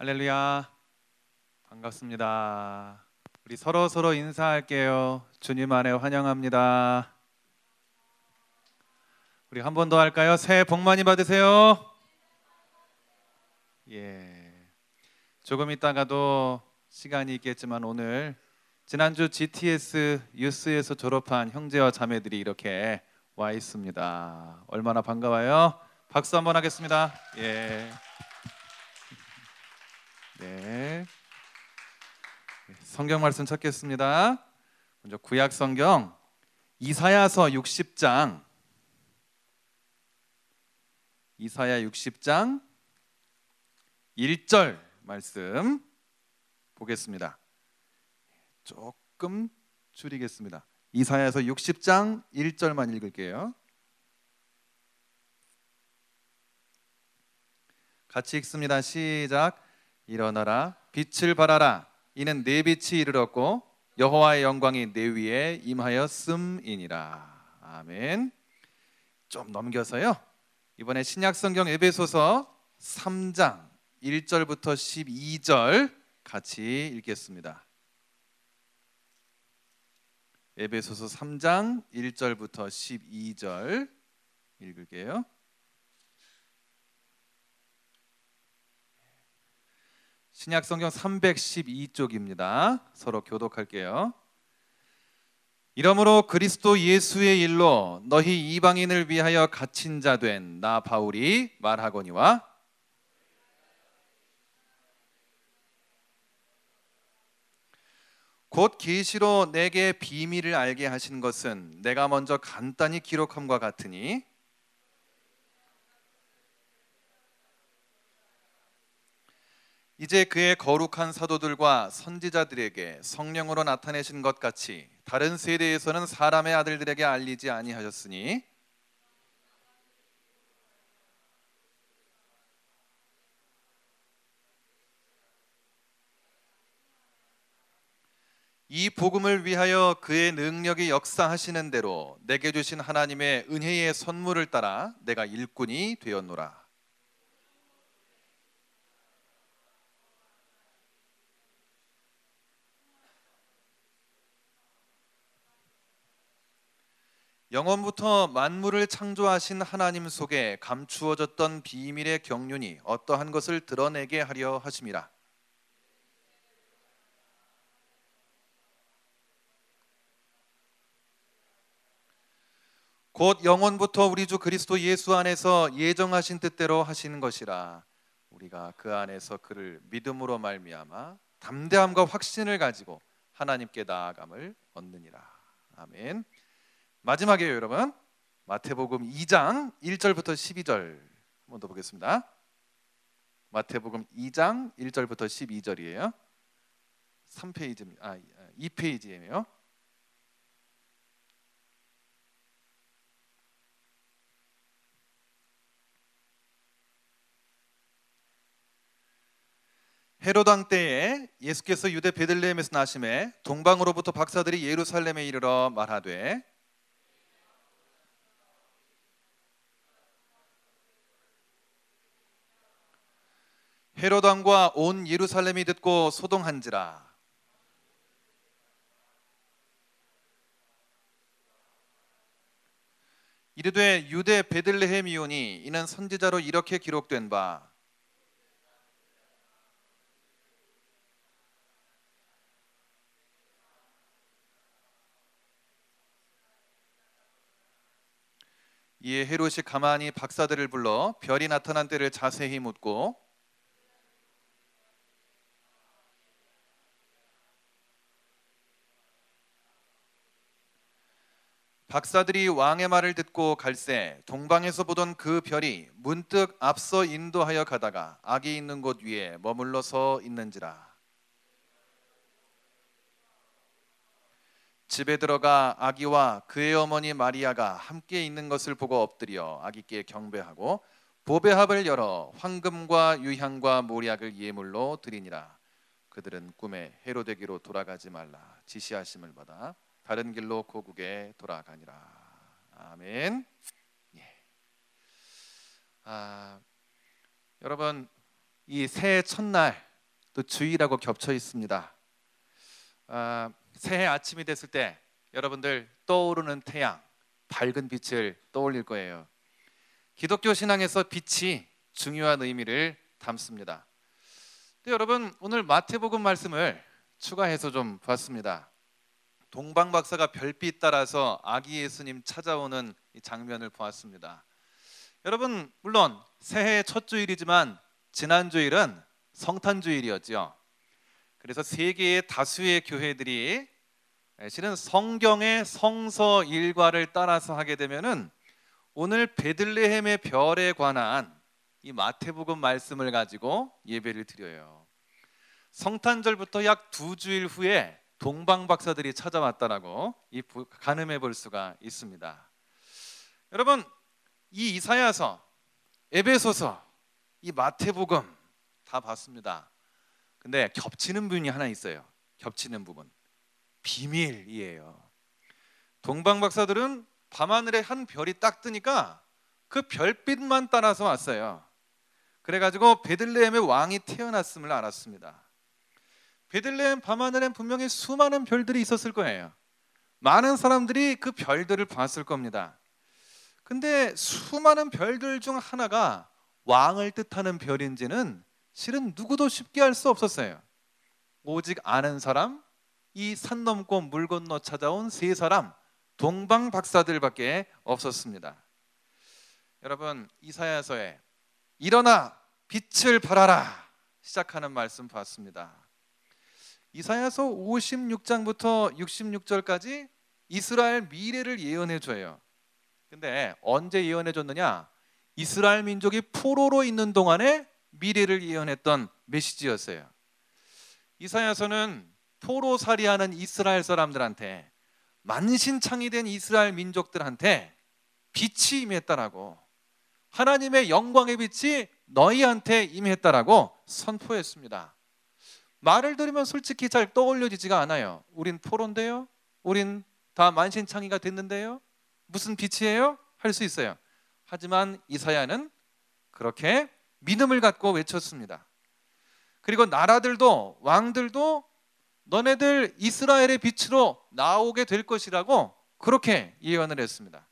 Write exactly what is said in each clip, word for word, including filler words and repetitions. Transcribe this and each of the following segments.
할렐루야, 반갑습니다. 우리 서로 서로 인사할게요. 주님 안에 환영합니다. 우리 한 번 더 할까요? 새해 복 많이 받으세요. 예, 조금 있다가도 시간이 있겠지만 오늘 지난주 지티에스 유스에서 졸업한 형제와 자매들이 이렇게 와 있습니다. 얼마나 반가워요. 박수 한번 하겠습니다. 예. 네. 성경 말씀 찾겠습니다. 먼저 구약 성경 이사야서 육십 장, 이사야 육십 장 일 절 말씀 보겠습니다. 조금 줄이겠습니다. 이사야서 육십 장 일 절만 읽을게요. 같이 읽습니다. 시작. 일어나라, 빛을 발하라. 이는 내 빛이 이르렀고 여호와의 영광이 내 위에 임하였음이니라. 아멘. 좀 넘겨서요, 이번에 신약성경 에베소서 삼 장 일 절부터 십이 절 같이 읽겠습니다. 에베소서 삼 장 일 절부터 십이 절 읽을게요. 신약성경 삼백십이 쪽입니다. 서로 교독할게요. 이러므로 그리스도 예수의 일로 너희 이방인을 위하여 갇힌 자 된 나 바울이 말하거니와 곧 계시로 내게 비밀을 알게 하신 것은 내가 먼저 간단히 기록함과 같으니 이제 그의 거룩한 사도들과 선지자들에게 성령으로 나타내신 것 같이 다른 세대에서는 사람의 아들들에게 알리지 아니하셨으니 이 복음을 위하여 그의 능력이 역사하시는 대로 내게 주신 하나님의 은혜의 선물을 따라 내가 일꾼이 되었노라. 영원부터 만물을 창조하신 하나님 속에 감추어졌던 비밀의 경륜이 어떠한 것을 드러내게 하려 하심이라. 곧 영원부터 우리 주 그리스도 예수 안에서 예정하신 뜻대로 하신 것이라. 우리가 그 안에서 그를 믿음으로 말미암아 담대함과 확신을 가지고 하나님께 나아감을 얻느니라. 아멘. 마지막이에요, 여러분. 마태복음 이 장 일 절부터 십이 절 한번 더 보겠습니다. 마태복음 이 장 일 절부터 십이 절이에요. 삼 페이지입니다. 아, 이 페이지예요. 헤롯 왕 때에 예수께서 유대 베들레헴에서 나심에 동방으로부터 박사들이 예루살렘에 이르러 말하되 헤롯 왕과 온 예루살렘이 듣고 소동한지라. 이르되 유대 베들레헴이오니 이는 선지자로 이렇게 기록된 바 이에 헤롯이 가만히 박사들을 불러 별이 나타난 때를 자세히 묻고 박사들이 왕의 말을 듣고 갈새 동방에서 보던 그 별이 문득 앞서 인도하여 가다가 악이 있는 곳 위에 머물러서 있는지라. 집에 들어가 아기와 그의 어머니 마리아가 함께 있는 것을 보고 엎드려 아기께 경배하고 보배합을 열어 황금과 유향과 모략을 예물로 드리니라. 그들은 꿈에 헤로데기로 돌아가지 말라 지시하심을 받아 다른 길로 고국에 돌아가니라. 아멘. 예. 아, 여러분, 이 새해 첫날 또 주의라고 겹쳐 있습니다. 아, 새해 아침이 됐을 때 여러분들 떠오르는 태양, 밝은 빛을 떠올릴 거예요. 기독교 신앙에서 빛이 중요한 의미를 담습니다. 근데 여러분, 오늘 마태복음 말씀을 추가해서 좀 봤습니다. 동방 박사가 별빛 따라서 아기 예수님 찾아오는 이 장면을 보았습니다. 여러분, 물론 새해의 첫 주일이지만 지난 주일은 성탄주일이었죠. 그래서 세계의 다수의 교회들이 실은 성경의 성서 일과를 따라서 하게 되면은 오늘 베들레헴의 별에 관한 이 마태복음 말씀을 가지고 예배를 드려요. 성탄절부터 약 두 주일 후에 동방 박사들이 찾아왔다라고 이 가늠해 볼 수가 있습니다. 여러분, 이 이사야서, 에베소서, 이 마태복음 다 봤습니다. 근데 겹치는 부분이 하나 있어요. 겹치는 부분, 비밀이에요. 동방 박사들은 밤하늘에 한 별이 딱 뜨니까 그 별빛만 따라서 왔어요. 그래가지고 베들레헴의 왕이 태어났음을 알았습니다. 베들레헴 밤하늘엔 분명히 수많은 별들이 있었을 거예요. 많은 사람들이 그 별들을 봤을 겁니다. 근데 수많은 별들 중 하나가 왕을 뜻하는 별인지는 실은 누구도 쉽게 알 수 없었어요. 오직 아는 사람, 이 산 넘고 물 건너 찾아온 세 사람, 동방 박사들밖에 없었습니다. 여러분, 이사야서에 일어나 빛을 발하라 시작하는 말씀 봤습니다. 이사야서 오십육 장부터 육십육 절까지 이스라엘 미래를 예언해줘요. 근데 언제 예언해줬느냐? 이스라엘 민족이 포로로 있는 동안에 미래를 예언했던 메시지였어요. 이사야서는 포로살이하는 이스라엘 사람들한테, 만신창이 된 이스라엘 민족들한테 빛이 임했다라고, 하나님의 영광의 빛이 너희한테 임했다라고 선포했습니다. 말을 들으면 솔직히 잘 떠올려지지가 않아요. 우린 포로인데요? 우린 다 만신창이가 됐는데요? 무슨 빛이에요? 할 수 있어요. 하지만 이사야는 그렇게 믿음을 갖고 외쳤습니다. 그리고 나라들도 왕들도 너네들 이스라엘의 빛으로 나오게 될 것이라고 그렇게 예언을 했습니다.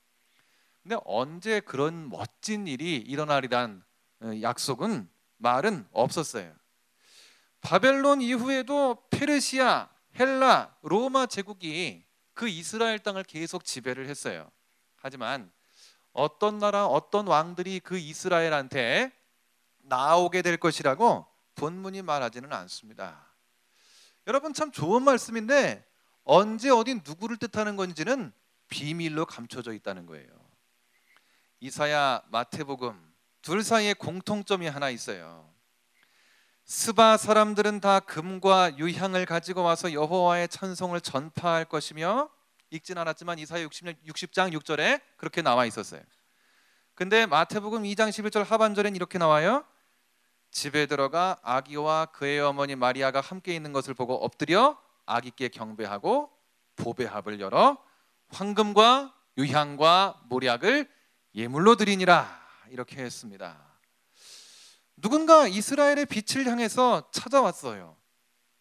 근데 언제 그런 멋진 일이 일어나리란 약속은, 말은 없었어요. 바벨론 이후에도 페르시아, 헬라, 로마 제국이 그 이스라엘 땅을 계속 지배를 했어요. 하지만 어떤 나라, 어떤 왕들이 그 이스라엘한테 나오게 될 것이라고 본문이 말하지는 않습니다. 여러분, 참 좋은 말씀인데 언제 어디 누구를 뜻하는 건지는 비밀로 감춰져 있다는 거예요. 이사야, 마태복음 둘 사이에 공통점이 하나 있어요. 스바 사람들은 다 금과 유향을 가지고 와서 여호와의 찬송을 전파할 것이며, 읽진 않았지만 이사야 육십 장 육 절에 그렇게 나와 있었어요. 근데 마태복음 이 장 십일 절 하반절엔 이렇게 나와요. 집에 들어가 아기와 그의 어머니 마리아가 함께 있는 것을 보고 엎드려 아기께 경배하고 보배합을 열어 황금과 유향과 몰약을 예물로 드리니라, 이렇게 했습니다. 누군가 이스라엘의 빛을 향해서 찾아왔어요.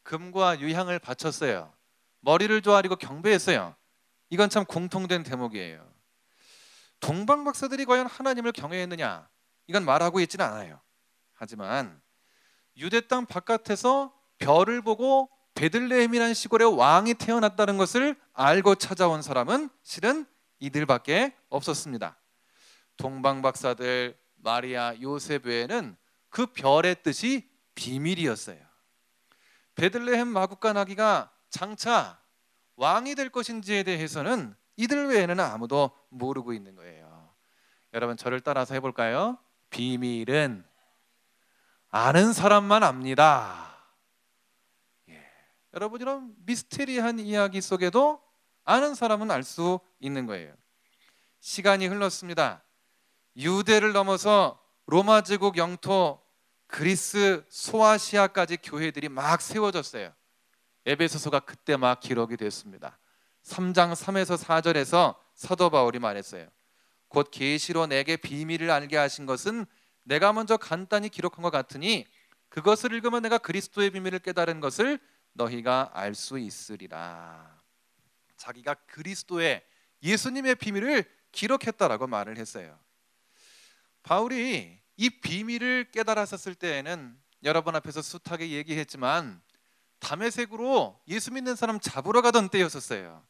금과 유향을 바쳤어요. 머리를 조아리고 경배했어요. 이건 참 공통된 대목이에요. 동방 박사들이 과연 하나님을 경외했느냐, 이건 말하고 있지는 않아요. 하지만 유대 땅 바깥에서 별을 보고 베들레헴이라는 시골의 왕이 태어났다는 것을 알고 찾아온 사람은 실은 이들밖에 없었습니다. 동방 박사들, 마리아, 요셉 외에는 그 별의 뜻이 비밀이었어요. 베들레헴 마구간 아기가 장차 왕이 될 것인지에 대해서는 이들 외에는 아무도 모르고 있는 거예요. 여러분, 저를 따라서 해볼까요? 비밀은 아는 사람만 압니다. 예. 여러분, 이런 미스테리한 이야기 속에도 아는 사람은 알 수 있는 거예요. 시간이 흘렀습니다. 유대를 넘어서 로마 제국 영토, 그리스, 소아시아까지 교회들이 막 세워졌어요. 에베소서가 그때 막 기록이 됐습니다. 삼 장 삼에서 사 절에서 사도 바울이 말했어요. 곧 계시로 내게 비밀을 알게 하신 것은 내가 먼저 간단히 기록한 것 같으니 그것을 읽으면 내가 그리스도의 비밀을 깨달은 것을 너희가 알 수 있으리라. 자기가 그리스도의, 예수님의 비밀을 기록했다라고 말을 했어요. 바울이 이 비밀을 깨달았었을 때에는 여러분 앞에서 숱하게 얘기했지만 다메섹으로 예수 믿는 사람 잡으러 가던 때였었어요.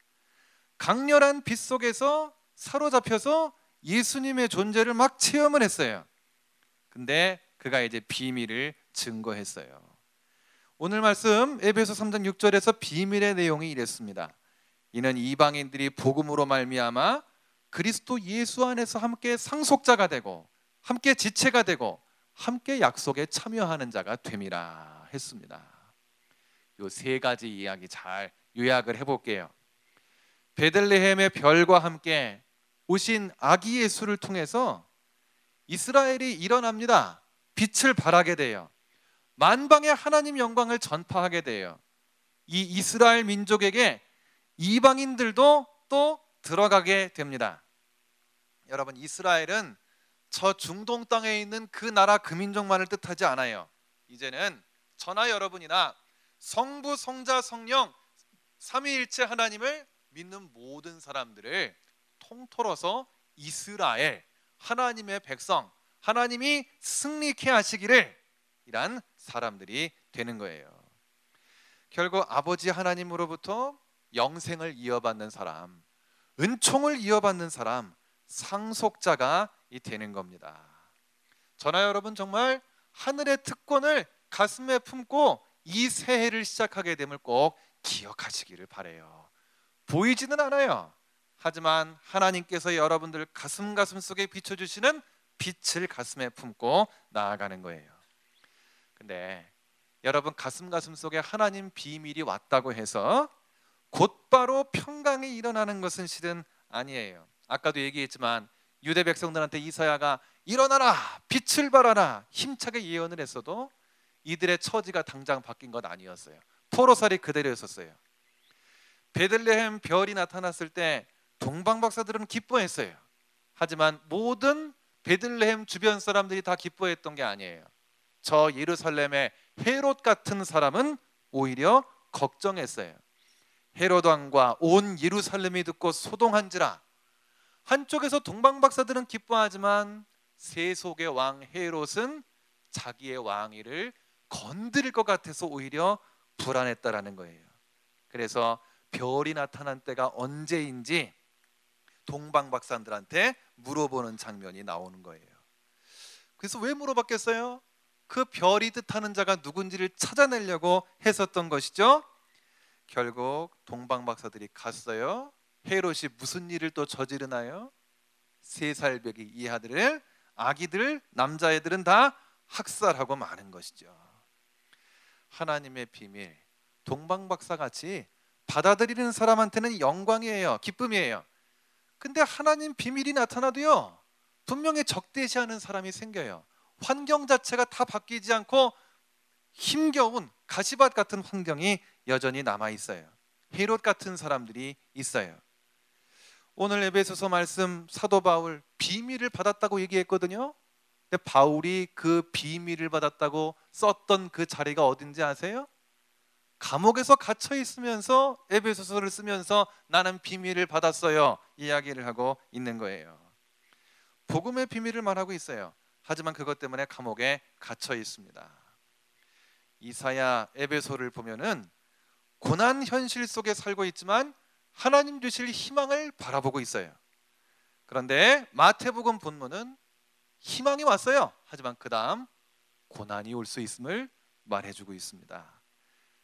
강렬한 빛 속에서 사로잡혀서 예수님의 존재를 막 체험을 했어요. 근데 그가 이제 비밀을 증거했어요. 오늘 말씀 에베소 삼 장 육 절에서 비밀의 내용이 이랬습니다. 이는 이방인들이 복음으로 말미암아 그리스도 예수 안에서 함께 상속자가 되고 함께 지체가 되고 함께 약속에 참여하는 자가 됨이라 했습니다. 요 세 가지 이야기 잘 요약을 해볼게요. 베들레헴의 별과 함께 오신 아기 예수를 통해서 이스라엘이 일어납니다. 빛을 발하게 돼요. 만방에 하나님 영광을 전파하게 돼요. 이 이스라엘 민족에게 이방인들도 또 들어가게 됩니다. 여러분, 이스라엘은 저 중동 땅에 있는 그 나라 그 민족만을 뜻하지 않아요. 이제는 저나 여러분이나 성부, 성자, 성령 삼위일체 하나님을 믿는 모든 사람들을 통틀어서 이스라엘, 하나님의 백성, 하나님이 승리케 하시기를 이란 사람들이 되는 거예요. 결국 아버지 하나님으로부터 영생을 이어받는 사람, 은총을 이어받는 사람, 상속자가 되는 겁니다. 저나 여러분 정말 하늘의 특권을 가슴에 품고 이 새해를 시작하게 됨을 꼭 기억하시기를 바라요. 보이지는 않아요. 하지만 하나님께서 여러분들 가슴 가슴 속에 비춰주시는 빛을 가슴에 품고 나아가는 거예요. 근데 여러분 가슴 가슴 속에 하나님 비밀이 왔다고 해서 곧바로 평강이 일어나는 것은 실은 아니에요. 아까도 얘기했지만 유대 백성들한테 이사야가 일어나라, 빛을 발하라 힘차게 예언을 했어도 이들의 처지가 당장 바뀐 건 아니었어요. 포로살이 그대로였었어요. 베들레헴 별이 나타났을 때 동방 박사들은 기뻐했어요. 하지만 모든 베들레헴 주변 사람들이 다 기뻐했던 게 아니에요. 저 예루살렘의 헤롯 같은 사람은 오히려 걱정했어요. 헤롯 왕과 온 예루살렘이 듣고 소동한지라. 한쪽에서 동방 박사들은 기뻐하지만 세속의 왕 헤롯은 자기의 왕위를 건드릴 것 같아서 오히려 불안했다라는 거예요. 그래서 별이 나타난 때가 언제인지 동방 박사들한테 물어보는 장면이 나오는 거예요. 그래서 왜 물어봤겠어요? 그 별이 뜻하는 자가 누군지를 찾아내려고 했었던 것이죠. 결국 동방 박사들이 갔어요. 헤롯이 무슨 일을 또 저지르나요? 세 살배기 이하들을, 아기들, 남자애들은 다 학살하고 마는 것이죠. 하나님의 비밀, 동방박사같이 받아들이는 사람한테는 영광이에요, 기쁨이에요. 근데 하나님 비밀이 나타나도요 분명히 적대시하는 사람이 생겨요. 환경 자체가 다 바뀌지 않고 힘겨운 가시밭 같은 환경이 여전히 남아있어요. 헤롯 같은 사람들이 있어요. 오늘 에베소서 말씀 사도 바울 비밀을 받았다고 얘기했거든요. 근데 바울이 그 비밀을 받았다고 썼던 그 자리가 어딘지 아세요? 감옥에서 갇혀 있으면서 에베소서를 쓰면서 나는 비밀을 받았어요 이야기를 하고 있는 거예요. 복음의 비밀을 말하고 있어요. 하지만 그것 때문에 감옥에 갇혀 있습니다. 이사야, 에베소를 보면은 고난 현실 속에 살고 있지만 하나님 주실 희망을 바라보고 있어요. 그런데 마태복음 본문은 희망이 왔어요. 하지만 그 다음 고난이 올 수 있음을 말해주고 있습니다.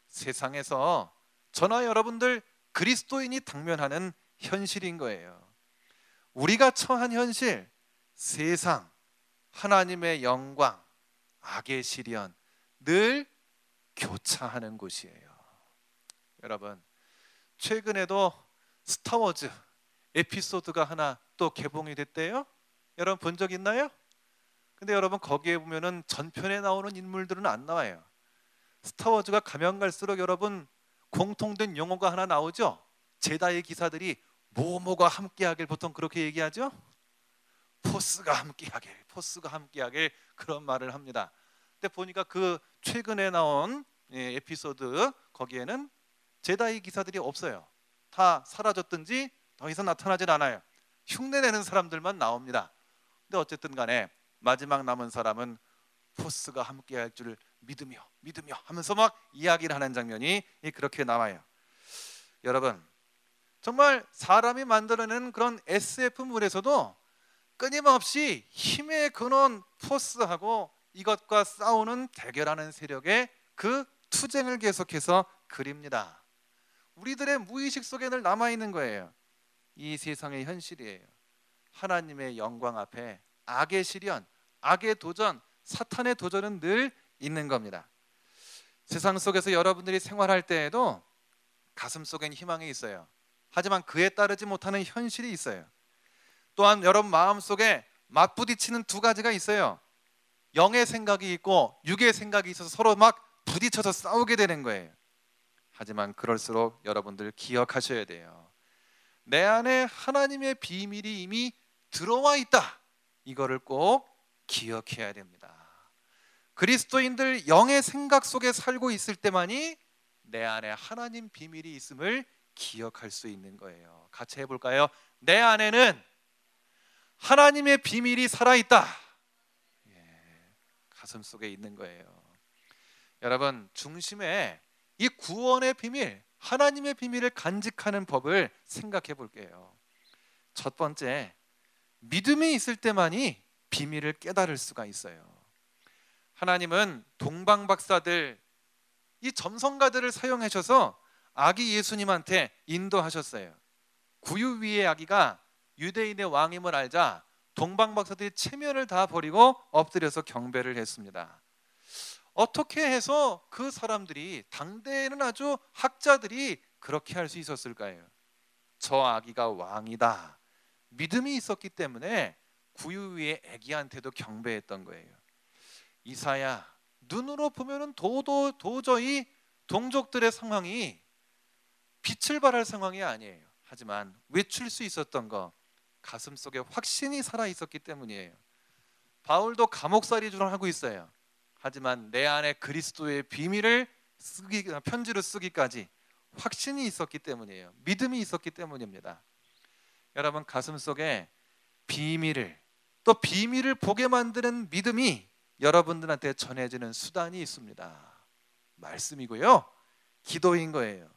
세상에서 저나 여러분들 그리스도인이 당면하는 현실인 거예요. 우리가 처한 현실, 세상, 하나님의 영광, 악의 시련, 늘 교차하는 곳이에요. 여러분, 최근에도 스타워즈 에피소드가 하나 또 개봉이 됐대요. 여러분 본 적 있나요? 근데 여러분 거기에 보면은 전편에 나오는 인물들은 안 나와요. 스타워즈가 가면 갈수록 여러분 공통된 용어가 하나 나오죠. 제다의 기사들이 뭐뭐가 함께하길, 보통 그렇게 얘기하죠. 포스가 함께하길, 포스가 함께하길 그런 말을 합니다. 그때 보니까 그 최근에 나온 에피소드 거기에는 제다이 기사들이 없어요. 다 사라졌든지 더 이상 나타나질 않아요. 흉내내는 사람들만 나옵니다. 근데 어쨌든 간에 마지막 남은 사람은 포스가 함께할 줄 믿으며 믿으며 하면서 막 이야기를 하는 장면이 그렇게 나와요. 여러분, 정말 사람이 만들어낸 그런 에스에프물에서도 끊임없이 힘의 근원 포스하고 이것과 싸우는 대결하는 세력의 그 투쟁을 계속해서 그립니다. 우리들의 무의식 속에 늘 남아있는 거예요. 이 세상의 현실이에요. 하나님의 영광 앞에 악의 시련, 악의 도전, 사탄의 도전은 늘 있는 겁니다. 세상 속에서 여러분들이 생활할 때에도 가슴 속엔 희망이 있어요. 하지만 그에 따르지 못하는 현실이 있어요. 또한 여러분 마음 속에 맞부딪히는 두 가지가 있어요. 영의 생각이 있고 육의 생각이 있어서 서로 막 부딪혀서 싸우게 되는 거예요. 하지만 그럴수록 여러분들 기억하셔야 돼요. 내 안에 하나님의 비밀이 이미 들어와 있다. 이거를 꼭 기억해야 됩니다. 그리스도인들 영의 생각 속에 살고 있을 때만이 내 안에 하나님 비밀이 있음을 기억할 수 있는 거예요. 같이 해볼까요? 내 안에는 하나님의 비밀이 살아있다. 예, 가슴 속에 있는 거예요. 여러분, 중심에 이 구원의 비밀, 하나님의 비밀을 간직하는 법을 생각해 볼게요. 첫 번째, 믿음이 있을 때만이 비밀을 깨달을 수가 있어요. 하나님은 동방박사들, 이 점성가들을 사용하셔서 아기 예수님한테 인도하셨어요. 구유 위의 아기가 유대인의 왕임을 알자 동방박사들이 체면을 다 버리고 엎드려서 경배를 했습니다. 어떻게 해서 그 사람들이, 당대에는 아주 학자들이 그렇게 할 수 있었을까요? 저 아기가 왕이다. 믿음이 있었기 때문에 구유 위의 아기한테도 경배했던 거예요. 이사야, 눈으로 보면은 도도, 도저히 동족들의 상황이 빛을 발할 상황이 아니에요. 하지만 외칠 수 있었던 거, 가슴 속에 확신이 살아 있었기 때문이에요. 바울도 감옥살이 주장하고 있어요. 하지만 내 안에 그리스도의 비밀을 쓰기, 편지로 쓰기까지 확신이 있었기 때문이에요. 믿음이 있었기 때문입니다. 여러분, 가슴 속에 비밀을, 또 비밀을 보게 만드는 믿음이 여러분들한테 전해지는 수단이 있습니다. 말씀이고요, 기도인 거예요.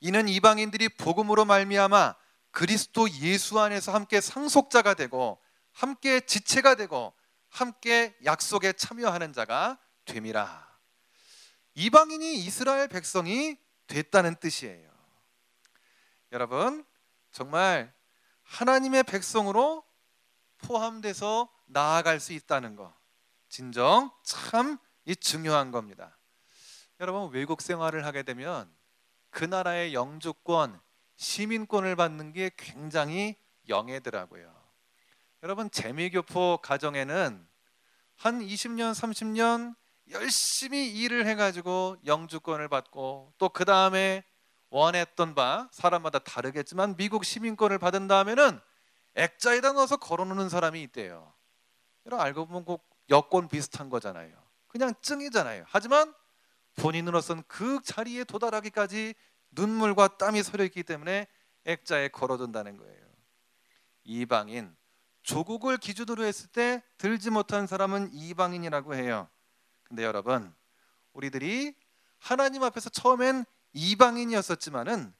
이는 이방인들이 복음으로 말미암아 그리스도 예수 안에서 함께 상속자가 되고 함께 지체가 되고 함께 약속에 참여하는 자가 됨이라. 이방인이 이스라엘 백성이 됐다는 뜻이에요. 여러분, 정말 하나님의 백성으로 포함돼서 나아갈 수 있다는 거, 진정 참 이 중요한 겁니다. 여러분, 외국 생활을 하게 되면 그 나라의 영주권, 시민권을 받는 게 굉장히 영예더라고요. 여러분, 재미교포 가정에는 한 이십 년, 삼십 년 열심히 일을 해가지고 영주권을 받고, 또 그 다음에 원했던 바, 사람마다 다르겠지만 미국 시민권을 받은 다음에는 액자에다 넣어서 걸어놓는 사람이 있대요. 여러분, 알고 보면 꼭 여권 비슷한 거잖아요. 그냥 증이잖아요. 하지만 본인으로서는 그 자리에 도달하기까지 눈물과 땀이 서려있기 때문에 액자에 걸어둔다는 거예요. 이방인, 조국을 기준으로 했을 때 들지 못한 사람은 이방인이라고 해요. 근데 여러분, 우리들이 하나님 앞에서 처음엔 이방인이었었지만은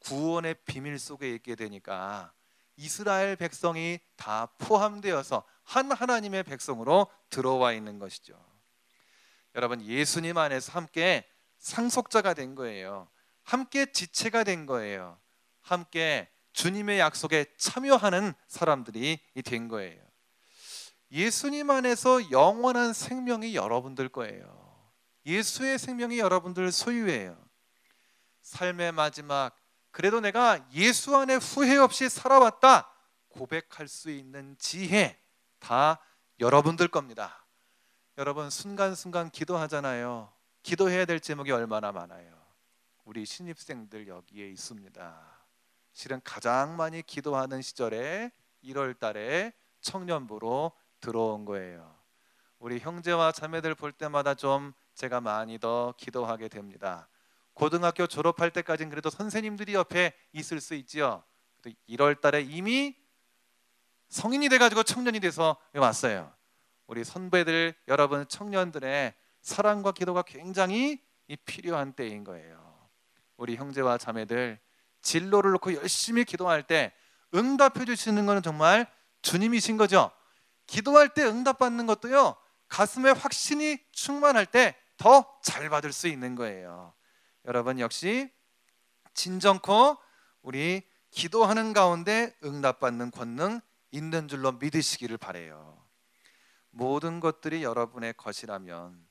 구원의 비밀 속에 있게 되니까 이스라엘 백성이 다 포함되어서 한 하나님의 백성으로 들어와 있는 것이죠. 여러분, 예수님 안에서 함께 상속자가 된 거예요. 함께 지체가 된 거예요. 함께 주님의 약속에 참여하는 사람들이 된 거예요. 예수님 안에서 영원한 생명이 여러분들 거예요. 예수의 생명이 여러분들 소유예요. 삶의 마지막, 그래도 내가 예수 안에 후회 없이 살아왔다 고백할 수 있는 지혜, 다 여러분들 겁니다. 여러분, 순간순간 기도하잖아요. 기도해야 될 제목이 얼마나 많아요. 우리 신입생들 여기에 있습니다. 실은 가장 많이 기도하는 시절에 일월 달에 청년부로 들어온 거예요. 우리 형제와 자매들 볼 때마다 좀 제가 많이 더 기도하게 됩니다. 고등학교 졸업할 때까지는 그래도 선생님들이 옆에 있을 수 있지요. 일월 달에 이미 성인이 돼가지고 청년이 돼서 왔어요. 우리 선배들 여러분, 청년들의 사랑과 기도가 굉장히 필요한 때인 거예요. 우리 형제와 자매들 진로를 놓고 열심히 기도할 때 응답해 주시는 것은 정말 주님이신 거죠. 기도할 때 응답받는 것도요, 가슴에 확신이 충만할 때 더 잘 받을 수 있는 거예요. 여러분 역시 진정코 우리 기도하는 가운데 응답받는 권능 있는 줄로 믿으시기를 바래요. 모든 것들이 여러분의 것이라면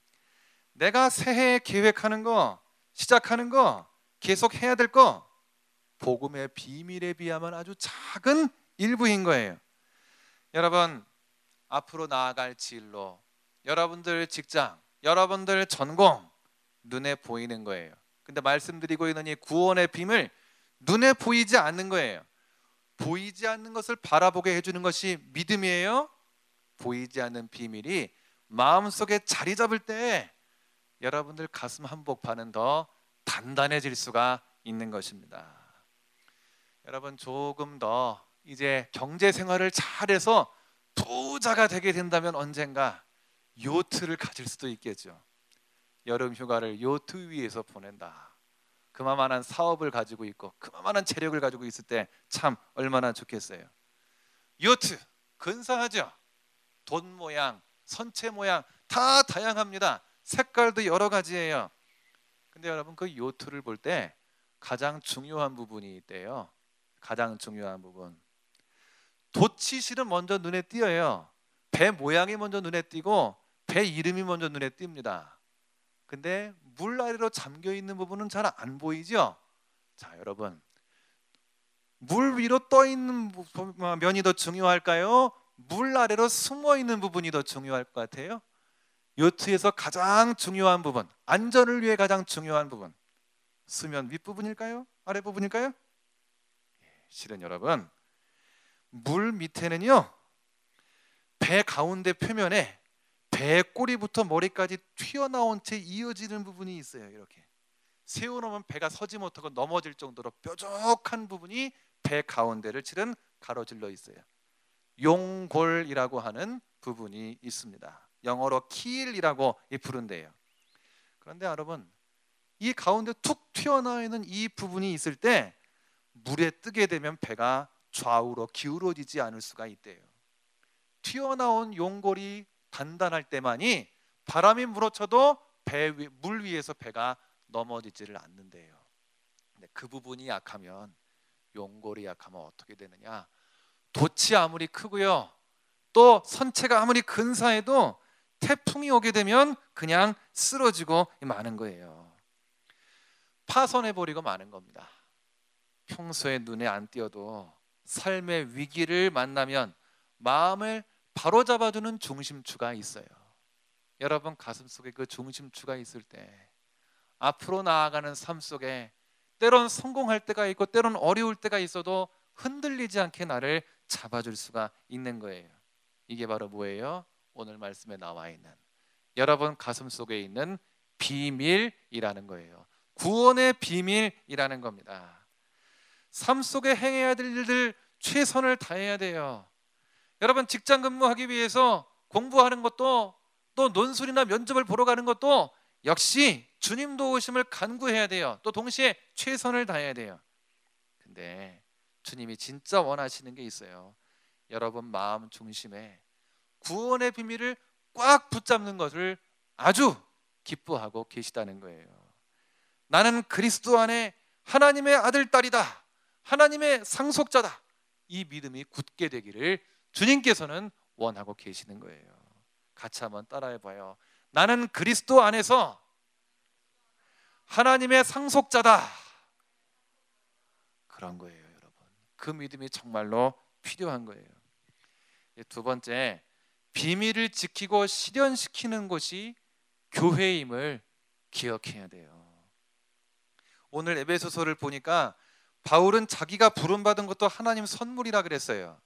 내가 새해에 계획하는 거, 시작하는 거, 계속 해야 될 거, 복음의 비밀에 비하면 아주 작은 일부인 거예요. 여러분 앞으로 나아갈 진로, 여러분들 직장, 여러분들 전공 눈에 보이는 거예요. 근데 말씀드리고 있는 이 구원의 빔을 눈에 보이지 않는 거예요. 보이지 않는 것을 바라보게 해주는 것이 믿음이에요. 보이지 않는 비밀이 마음속에 자리 잡을 때 여러분들 가슴 한복판은 더 단단해질 수가 있는 것입니다. 여러분 조금 더 이제 경제생활을 잘해서 부자가 되게 된다면 언젠가 요트를 가질 수도 있겠죠. 여름 휴가를 요트 위에서 보낸다. 그만한 사업을 가지고 있고 그만한 재력을 가지고 있을 때 참 얼마나 좋겠어요. 요트 근사하죠. 돈 모양, 선체 모양 다 다양합니다. 색깔도 여러 가지예요. 근데 여러분 그 요트를 볼 때 가장 중요한 부분이 있대요. 가장 중요한 부분, 도치실은 먼저 눈에 띄어요. 배 모양이 먼저 눈에 띄고 배 이름이 먼저 눈에 띕니다. 근데 물 아래로 잠겨있는 부분은 잘 안 보이죠? 자 여러분, 물 위로 떠있는 면이 더 중요할까요? 물 아래로 숨어있는 부분이 더 중요할 것 같아요. 요트에서 가장 중요한 부분, 안전을 위해 가장 중요한 부분, 수면 윗부분일까요? 아랫부분일까요? 실은 여러분 물 밑에는요, 배 가운데 표면에 배 꼬리부터 머리까지 튀어나온 채 이어지는 부분이 있어요. 이렇게 세워놓으면 배가 서지 못하고 넘어질 정도로 뾰족한 부분이 배 가운데를 칠은 가로질러 있어요. 용골이라고 하는 부분이 있습니다. 영어로 킬이라고 부른대요. 그런데 여러분 이 가운데 툭 튀어나와 있는 이 부분이 있을 때 물에 뜨게 되면 배가 좌우로 기울어지지 않을 수가 있대요. 튀어나온 용골이 단단할 때만이 바람이 물어쳐도 배 위, 물 위에서 배가 넘어지지를 않는데요. 근데 그 부분이 약하면, 용골이 약하면 어떻게 되느냐? 돛이 아무리 크고요, 또 선체가 아무리 근사해도 태풍이 오게 되면 그냥 쓰러지고 마는 거예요. 파손해버리고 마는 겁니다. 평소에 눈에 안 띄어도 삶의 위기를 만나면 마음을 바로잡아주는 중심추가 있어요. 여러분 가슴속에 그 중심추가 있을 때 앞으로 나아가는 삶 속에 때론 성공할 때가 있고 때론 어려울 때가 있어도 흔들리지 않게 나를 잡아줄 수가 있는 거예요. 이게 바로 뭐예요? 오늘 말씀에 나와 있는 여러분 가슴속에 있는 비밀이라는 거예요. 구원의 비밀이라는 겁니다. 삶 속에 행해야 될 일들 최선을 다해야 돼요. 여러분 직장 근무하기 위해서 공부하는 것도, 또 논술이나 면접을 보러 가는 것도 역시 주님 도우심을 간구해야 돼요. 또 동시에 최선을 다해야 돼요. 근데 주님이 진짜 원하시는 게 있어요. 여러분 마음 중심에 구원의 비밀을 꽉 붙잡는 것을 아주 기뻐하고 계시다는 거예요. 나는 그리스도 안에 하나님의 아들, 딸이다. 하나님의 상속자다. 이 믿음이 굳게 되기를 주님께서는 원하고 계시는 거예요. 같이 한번 따라해봐요. 나는 그리스도 안에서 하나님의 상속자다. 그런 거예요. 여러분 그 믿음이 정말로 필요한 거예요. 두 번째, 비밀을 지키고 실현시키는 곳이 교회임을 기억해야 돼요. 오늘 에베소서를 보니까 바울은 자기가 부름받은 것도 하나님 선물이라 그랬어요.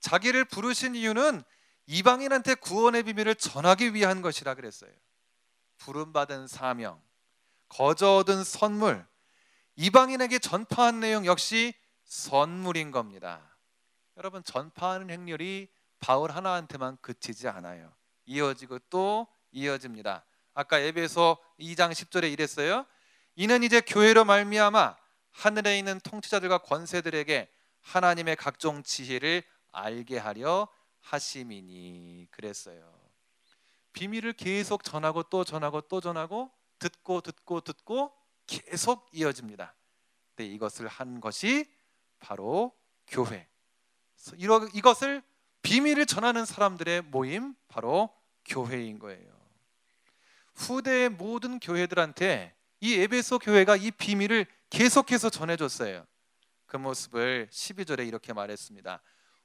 자기를 부르신 이유는 이방인한테 구원의 비밀을 전하기 위한 것이라 그랬어요. 부름받은 사명, 거저 얻은 선물, 이방인에게 전파한 내용 역시 선물인 겁니다. 여러분, 전파하는 행렬이 바울 하나한테만 그치지 않아요. 이어지고 또 이어집니다. 아까 에베소 이 장 십 절에 이랬어요. 이는 이제 교회로 말미암아 하늘에 있는 통치자들과 권세들에게 하나님의 각종 지혜를 알게 하려 하심이니 그랬어요. 비밀을 계속 전하고 또 전하고 또 전하고 듣고 듣고 듣고 계속 이어집니다. 근데 이것을 한 것이 바로 교회. 이것을 비밀을 전하는 사람들의 모임, 바로 교회인 거예요. 후대의 모든 교회들한테 이 에베소 교회가 이 비밀을 계속해서 전해줬어요. 그 모습을 십이 절에 이렇게 말했습니다.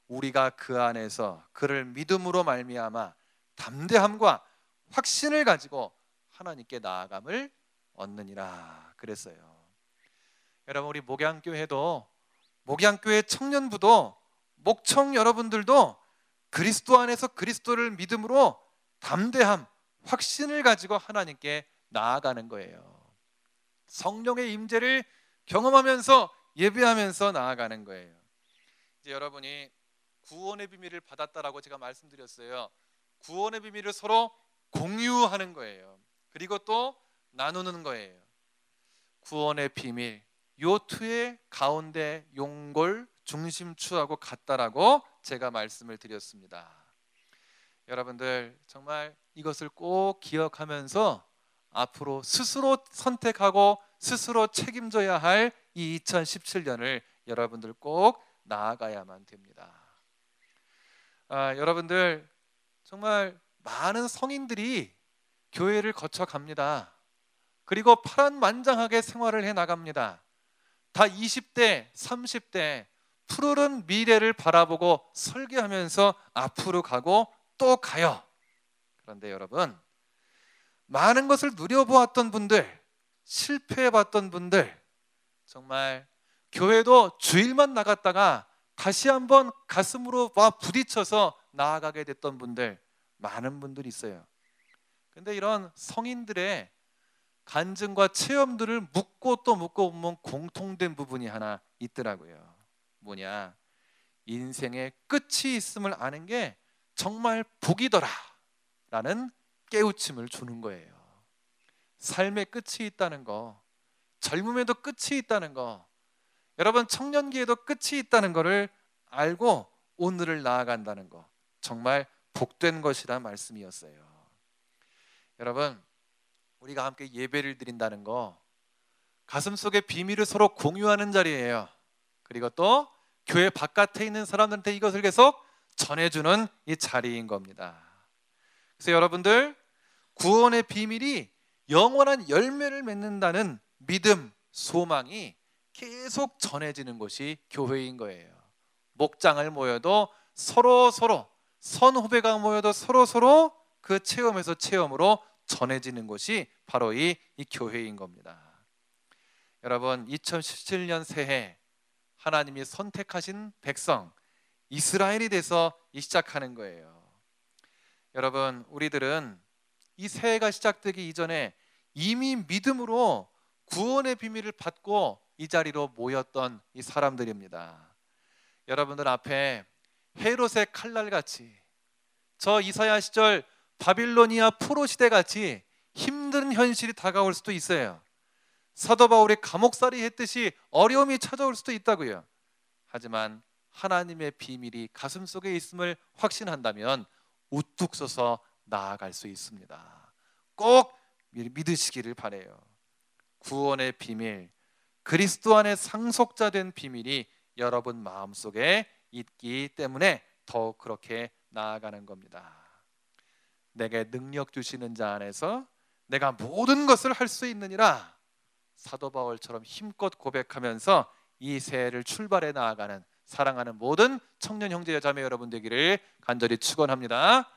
우리가 그 안에서 그를 믿음으로 말미암아 담대함과 확신을 가지고 하나님께 나아감을 얻느니라 그랬어요. 여러분, 우리 목양교회도, 목양교회 청년부도, 목청 여러분들도 그리스도 안에서 그리스도를 믿음으로 담대함, 확신을 가지고 하나님께 나아가는 거예요. 성령의 임재를 경험하면서 예배하면서 나아가는 거예요. 이제 여러분이 구원의 비밀을 받았다라고 제가 말씀드렸어요. 구원의 비밀을 서로 공유하는 거예요. 그리고 또 나누는 거예요. 구원의 비밀, 요트의 가운데 용골 중심추하고 같다라고 제가 말씀을 드렸습니다. 여러분들 정말 이것을 꼭 기억하면서 앞으로 스스로 선택하고 스스로 책임져야 할 이 이천십칠 년을 여러분들 꼭 나아가야만 됩니다. 아, 여러분들 정말 많은 성인들이 교회를 거쳐갑니다. 그리고 파란만장하게 생활을 해나갑니다. 다 이십 대, 삼십 대 푸르른 미래를 바라보고 설계하면서 앞으로 가고 또 가요. 그런데 여러분, 많은 것을 누려보았던 분들, 실패해봤던 분들, 정말 교회도 주일만 나갔다가 다시 한번 가슴으로 막 부딪혀서 나아가게 됐던 분들, 많은 분들이 있어요. 근데 이런 성인들의 간증과 체험들을 묻고 또 묻고 보면 공통된 부분이 하나 있더라고요. 뭐냐? 인생의 끝이 있음을 아는 게 정말 복이더라 라는 깨우침을 주는 거예요. 삶의 끝이 있다는 거, 젊음에도 끝이 있다는 거, 여러분 청년기에도 끝이 있다는 거를 알고 오늘을 나아간다는 거, 정말 복된 것이란 말씀이었어요. 여러분, 우리가 함께 예배를 드린다는 거, 가슴속의 비밀을 서로 공유하는 자리예요. 그리고 또 교회 바깥에 있는 사람들한테 이것을 계속 전해주는 이 자리인 겁니다. 그래서 여러분들, 구원의 비밀이 영원한 열매를 맺는다는 믿음, 소망이 계속 전해지는 곳이 교회인 거예요. 목장을 모여도 서로 서로, 선후배가 모여도 서로 서로 그 체험에서 체험으로 전해지는 곳이 바로 이, 이 교회인 겁니다. 여러분, 이천십칠 년 새해 하나님이 선택하신 백성 이스라엘이 돼서 시작하는 거예요. 여러분, 우리들은 이 새해가 시작되기 이전에 이미 믿음으로 구원의 비밀을 받고 이 자리로 모였던 이 사람들입니다. 여러분들 앞에 헤롯의 칼날같이, 저 이사야 시절 바빌로니아 포로 시대같이 힘든 현실이 다가올 수도 있어요. 사도 바울이 감옥살이 했듯이 어려움이 찾아올 수도 있다고요. 하지만 하나님의 비밀이 가슴 속에 있음을 확신한다면 우뚝 서서 나아갈 수 있습니다. 꼭 믿으시기를 바라요. 구원의 비밀, 그리스도 안에 상속자 된 비밀이 여러분 마음속에 있기 때문에 더욱 그렇게 나아가는 겁니다. 내게 능력 주시는 자 안에서 내가 모든 것을 할 수 있느니라, 사도 바울처럼 힘껏 고백하면서 이 새해를 출발해 나아가는 사랑하는 모든 청년 형제 자매 여러분 되기를 간절히 축원합니다.